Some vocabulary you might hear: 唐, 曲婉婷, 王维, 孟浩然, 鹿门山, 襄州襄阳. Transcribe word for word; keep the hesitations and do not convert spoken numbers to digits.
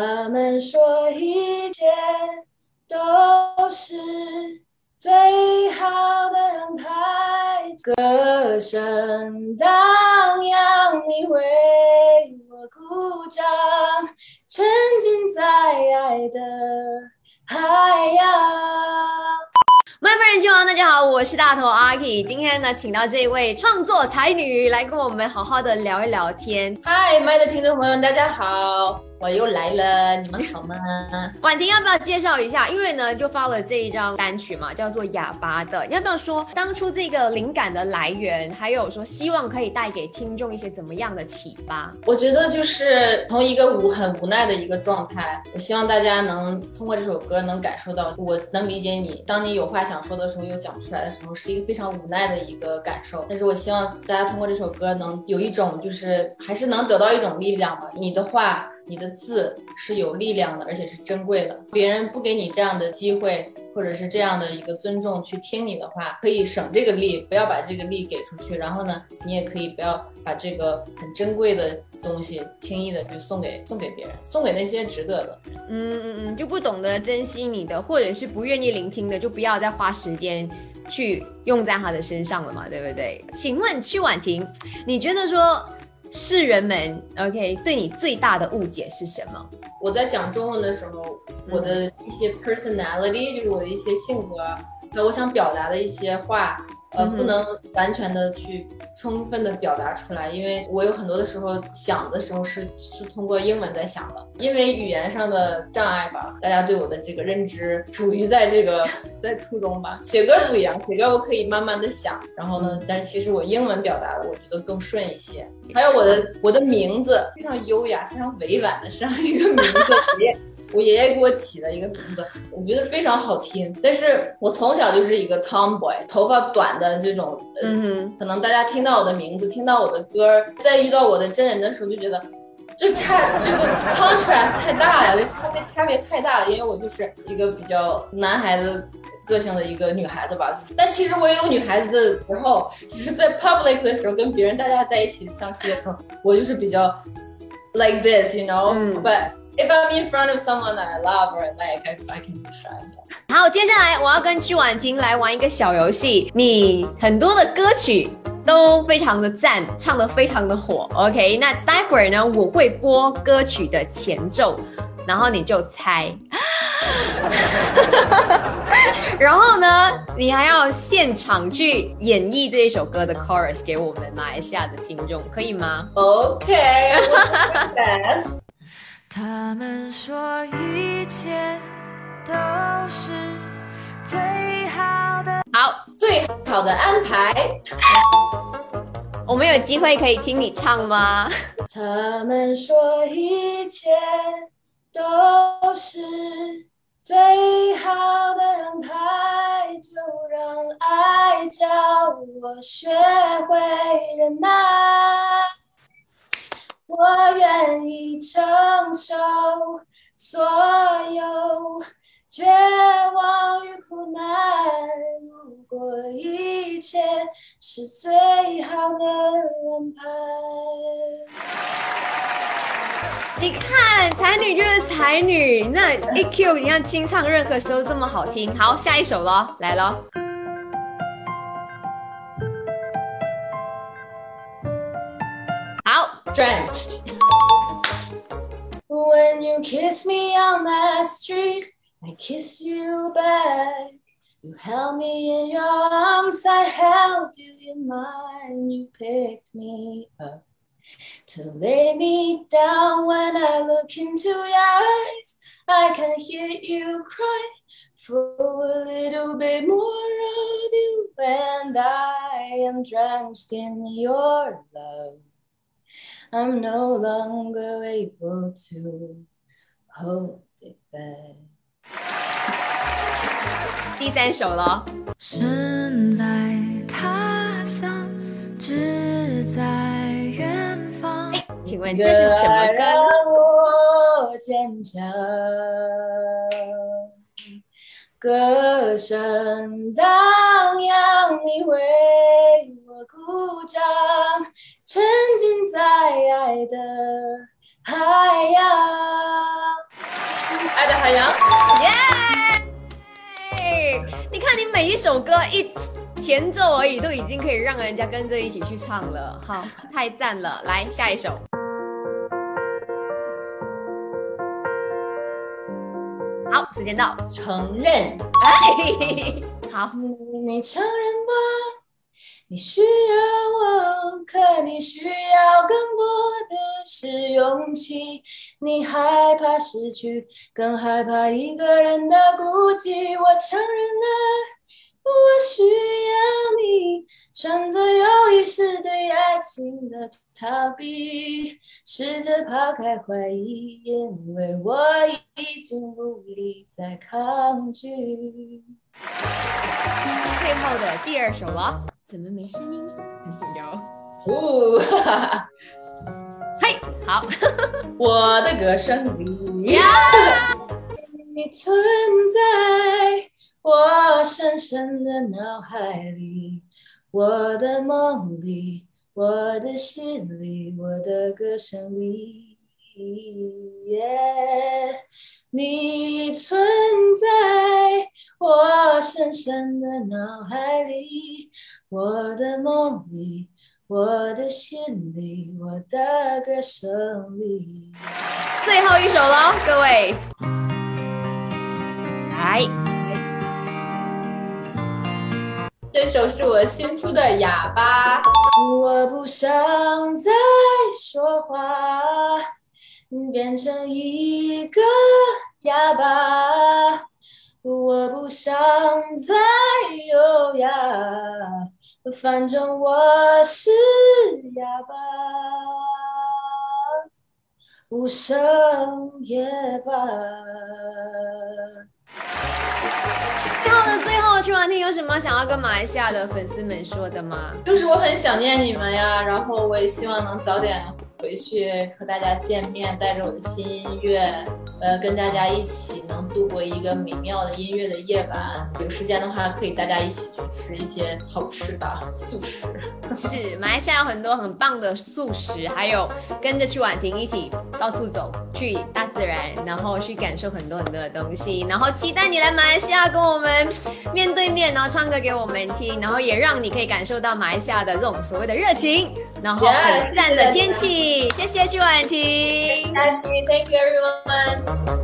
他们说一切都是最好的安排。歌声荡漾，你为我鼓掌，沉浸在爱的海洋。My friends， 大家好，我是大头阿 K。今天呢，请到这一位创作才女来跟我们好好的聊一聊天。嗨，麦的听众朋友，大家好，我又来了，你们好吗？婉婷，要不要介绍一下？因为呢，就发了这一张单曲嘛，叫做《哑巴的》，要不要说当初这个灵感的来源，还有说希望可以带给听众一些怎么样的启发？我觉得就是从一个无很无奈的一个状态，我希望大家能通过这首歌能感受到，我能理解你，当你有话想。想说的时候又讲不出来的时候，是一个非常无奈的一个感受。但是我希望大家通过这首歌能有一种，就是还是能得到一种力量吧。你的话，你的字是有力量的，而且是珍贵的。别人不给你这样的机会，或者是这样的一个尊重去听你的话，可以省这个力，不要把这个力给出去。然后呢，你也可以不要把这个很珍贵的东西轻易的就送给送给别人，送给那些值得的。嗯嗯嗯，就不懂得珍惜你的，或者是不愿意聆听的，就不要再花时间去用在他的身上了嘛，对不对？请问曲婉婷，你觉得说世人们 ，OK， 对你最大的误解是什么？我在讲中文的时候，我的一些 personality， 就是我的一些性格，还有我想表达的一些话。呃，不能完全的去充分的表达出来，因为我有很多的时候想的时候是是通过英文在想的，因为语言上的障碍吧，大家对我的这个认知处于在这个在初中吧。写歌不一样，写歌我可以慢慢的想，然后呢，但是其实我英文表达的我觉得更顺一些。还有我的我的名字非常优雅，非常委婉的这样一个名字。我爷爷给我起的一个名字，我觉得非常好听。但是我从小就是一个 tomboy， 头发短的这种，嗯、呃，可能大家听到我的名字，听到我的歌，再遇到我的真人的时候，就觉得这差这个 contrast 太大了，这差别差别太大了。因为我就是一个比较男孩子个性的一个女孩子吧，就是、但其实我也有女孩子的时候，只是在 public 的时候跟别人大家在一起相处的时候，我就是比较 like this， you know， but、嗯。If I'm in front of someone I love or like, I, I can be shy. 好，接下来我要跟曲婉婷来玩一个小游戏。你很多的歌曲都非常的赞，唱得非常的火。OK， 那待会儿呢，我会播歌曲的前奏，然后你就猜。然后呢，你还要现场去演绎这一首歌的 chorus 给我们马来西亚的听众，可以吗 ？OK， 我best。他们说一切都是最好的，好，最好的安排。我们有机会可以听你唱吗？他们说一切都是最好的安排，就让爱教我学会忍耐。我愿意承受所有绝望与苦难，如果一切是最好的安排。你看，才女就是才女，那 E Q 你看清唱任何时候这么好听。好，下一首咯，来咯。Drenched. When you kiss me on my street, I kiss you back. You held me in your arms, I held you in mine. You picked me up to lay me down. When I look into your eyes, I can hear you cry for a little bit more of you. And I am drenched in your love.I'm no longer able to hold it back. 第三首咯。身在他乡，志在远方。哎，请问这是什么歌呢？我坚强，歌声荡漾，你为我鼓掌。沉浸在爱的海洋。爱的海洋，耶！ Yeah! 你看你每一首歌一前奏而已，都已经可以让人家跟着一起去唱了，好，太赞了！来下一首。好，时间到，承认。哎，好，你承认吧，你需要我，可你需要更多的是勇气。你害怕失去，更害怕一个人的孤寂。我承认了，我需要你，穿着友谊是对爱情的逃避，试着抛开怀疑，因为我已经无力再抗拒。最后的第二首啊，怎么没声音？有，哈嘿，好，我的歌声里，你存在我深深的脑海里，我的梦里，我的心里，我的歌声里， yeah, 你存在我深深的脑海里，我的梦里，我的心里，我的歌声里。最后一首咯，各位，来。这首是我新出的《哑巴》。我不想再说话，变成一个哑巴。我不想再优雅，反正我是哑巴，无声也罢。最后的最后，春晚厅有什么想要跟马来西亚的粉丝们说的吗？就是我很想念你们呀，然后我也希望能早点回去和大家见面，带着我的新音乐，呃，跟大家一起能度过一个美妙的音乐的夜晚。有时间的话，可以大家一起去吃一些好吃的素食。是，马来西亚有很多很棒的素食，还有跟着春晚厅一起到处走，去大自然，然后去感受很多很多的东西，然后期待你来马来西亚跟我们面对面，然后唱歌给我们听，然后也让你可以感受到马来西亚的这种所谓的热情，然后很赞的天气。Yeah, 谢谢 Chu婉婷， Thank you, thank you everyone.